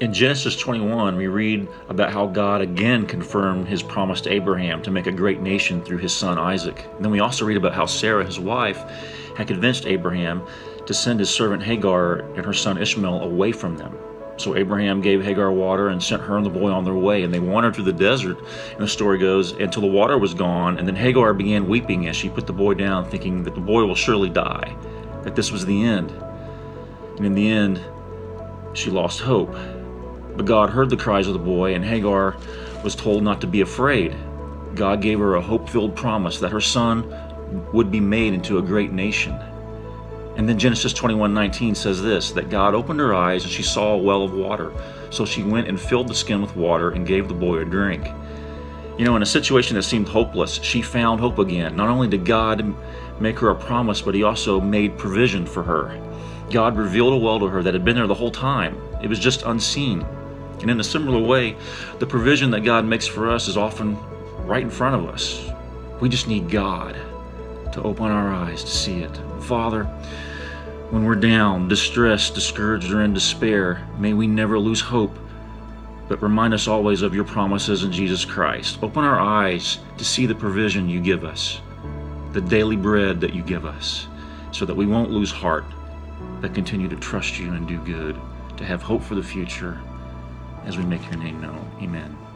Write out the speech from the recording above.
In Genesis 21, we read about how God again confirmed his promise to Abraham to make a great nation through his son Isaac. And then we also read about how Sarah, his wife, had convinced Abraham to send his servant Hagar and her son Ishmael away from them. So Abraham gave Hagar water and sent her and the boy on their way, and they wandered through the desert, and the story goes, until the water was gone, and then Hagar began weeping as she put the boy down, thinking that the boy will surely die, that this was the end. And in the end, she lost hope. But God heard the cries of the boy, and Hagar was told not to be afraid. God gave her a hope-filled promise that her son would be made into a great nation. And then Genesis 21:19 says this, that God opened her eyes and she saw a well of water. So she went and filled the skin with water and gave the boy a drink. You know, in a situation that seemed hopeless, she found hope again. Not only did God make her a promise, but he also made provision for her. God revealed a well to her that had been there the whole time. It was just unseen. And in a similar way, the provision that God makes for us is often right in front of us. We just need God to open our eyes to see it. Father, when we're down, distressed, discouraged, or in despair, may we never lose hope, but remind us always of your promises in Jesus Christ. Open our eyes to see the provision you give us, the daily bread that you give us, so that we won't lose heart, but continue to trust you and do good, to have hope for the future as we make your name known. Amen.